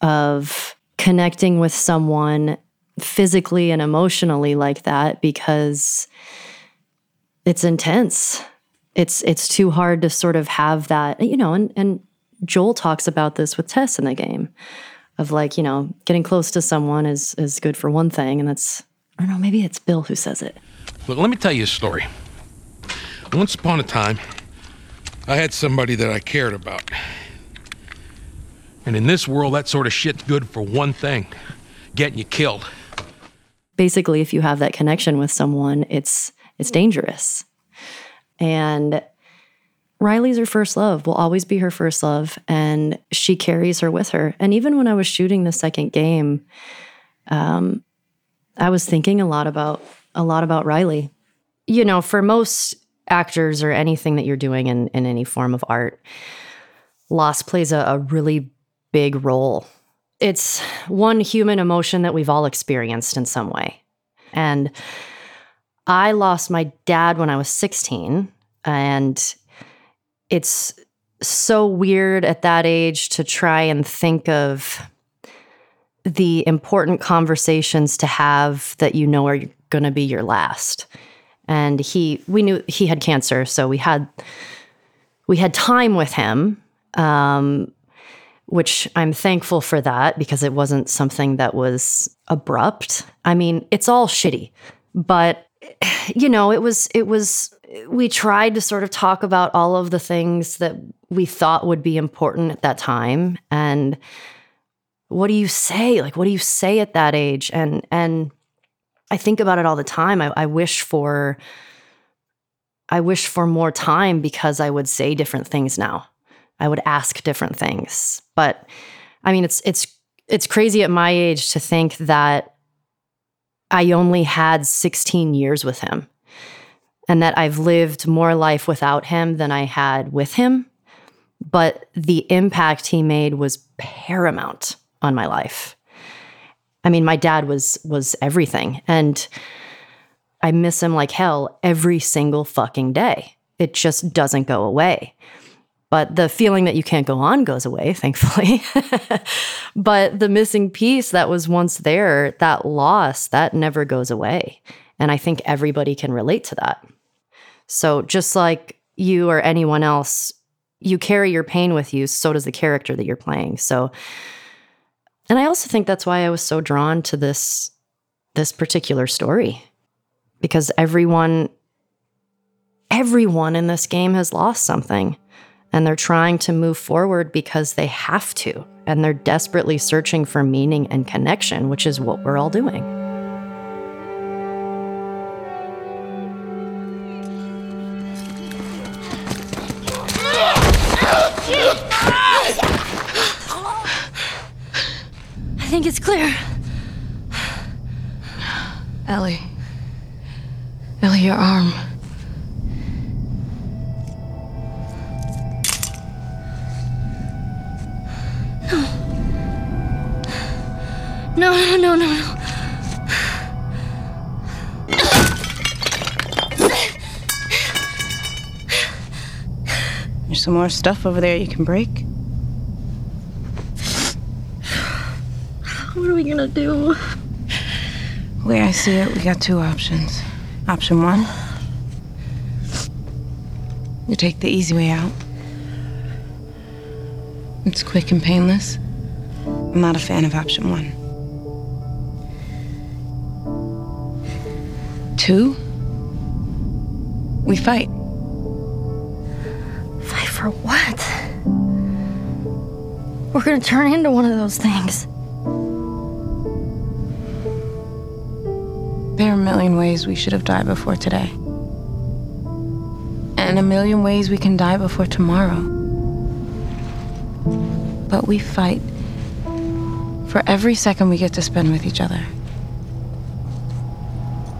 of connecting with someone physically and emotionally like that, because it's intense. It's it's too hard to sort of have that, you know, and, and Joel talks about this with Tess in the game of like, you know, getting close to someone is, is good for one thing. And that's, I don't know, maybe it's Bill who says it. Look, let me tell you a story. Once upon a time, I had somebody that I cared about. And in this world, that sort of shit's good for one thing, getting you killed. Basically, if you have that connection with someone, it's it's dangerous. And Riley's her first love, will always be her first love, and she carries her with her. And even when I was shooting the second game, um, I was thinking a lot about a lot about Riley. You know, for most actors or anything that you're doing in, in any form of art, loss plays a, a really big role. It's one human emotion that we've all experienced in some way. And I lost my dad when I was sixteen, and it's so weird at that age to try and think of the important conversations to have that you know are going to be your last. And he, we knew he had cancer, so we had we had time with him, um, which I'm thankful for that, because it wasn't something that was abrupt. I mean, it's all shitty, but you know, it was, it was, we tried to sort of talk about all of the things that we thought would be important at that time. And what do you say? Like, what do you say at that age? And, and I think about it all the time. I, I wish for, I wish for more time, because I would say different things now. I would ask different things. But I mean, it's, it's, it's crazy at my age to think that I only had sixteen years with him, and that I've lived more life without him than I had with him. But the impact he made was paramount on my life. I mean, my dad was was everything, and I miss him like hell every single fucking day. It just doesn't go away. But the feeling that you can't go on goes away, thankfully. But the missing piece that was once there, that loss, that never goes away. And I think everybody can relate to that. So just like you or anyone else, you carry your pain with you, so does the character that you're playing. So, and I also think that's why I was so drawn to this, this particular story. Because everyone, everyone in this game has lost something. And they're trying to move forward because they have to. And they're desperately searching for meaning and connection, which is what we're all doing. I think it's clear. Ellie. Ellie, your arm. No, no, no, no, no. There's some more stuff over there you can break. What are we gonna do? The way I see it, we got two options. Option one, you take the easy way out. It's quick and painless. I'm not a fan of option one. Two, we fight. Fight for what? We're gonna turn into one of those things. There are a million ways we should have died before today. And a million ways we can die before tomorrow. But we fight for every second we get to spend with each other.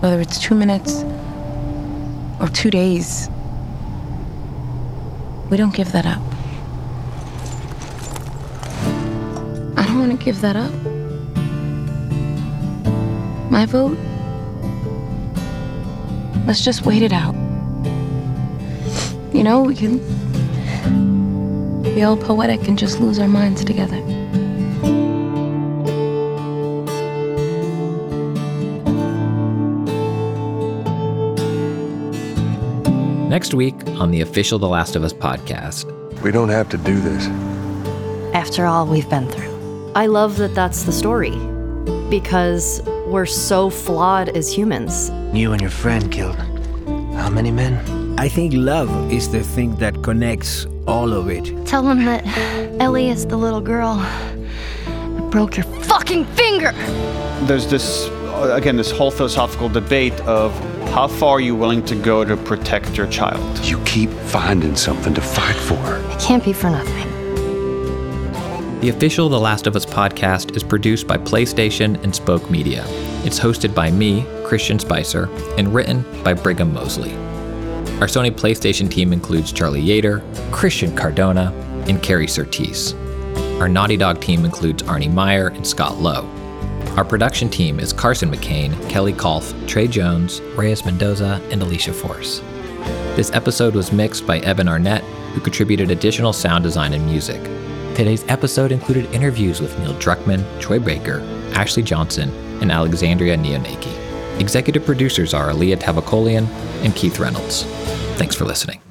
Whether it's two minutes or two days, we don't give that up. I don't want to give that up. My vote? Let's just wait it out. You know, we can be all poetic and just lose our minds together. Next week on the official The Last of Us podcast. We don't have to do this. After all we've been through. I love that that's the story, because we're so flawed as humans. You and your friend killed how many men? I think love is the thing that connects all of it. Tell them that Ellie is the little girl that broke your fucking finger. There's this, again, this whole philosophical debate of how far are you willing to go to protect your child? You keep finding something to fight for. It can't be for nothing. The official The Last of Us podcast is produced by PlayStation and Spoke Media. It's hosted by me, Christian Spicer, and written by Brigham Mosley. Our Sony PlayStation team includes Charlie Yater, Christian Cardona, and Carrie Surtees. Our Naughty Dog team includes Arnie Meyer and Scott Lowe. Our production team is Carson McCain, Kelly Kolf, Trey Jones, Reyes Mendoza, and Alicia Force. This episode was mixed by Eben Arnett, who contributed additional sound design and music. Today's episode included interviews with Neil Druckmann, Troy Baker, Ashley Johnson, and Alexandria Neonakis. Executive producers are Aaliyah Tavakolian and Keith Reynolds. Thanks for listening.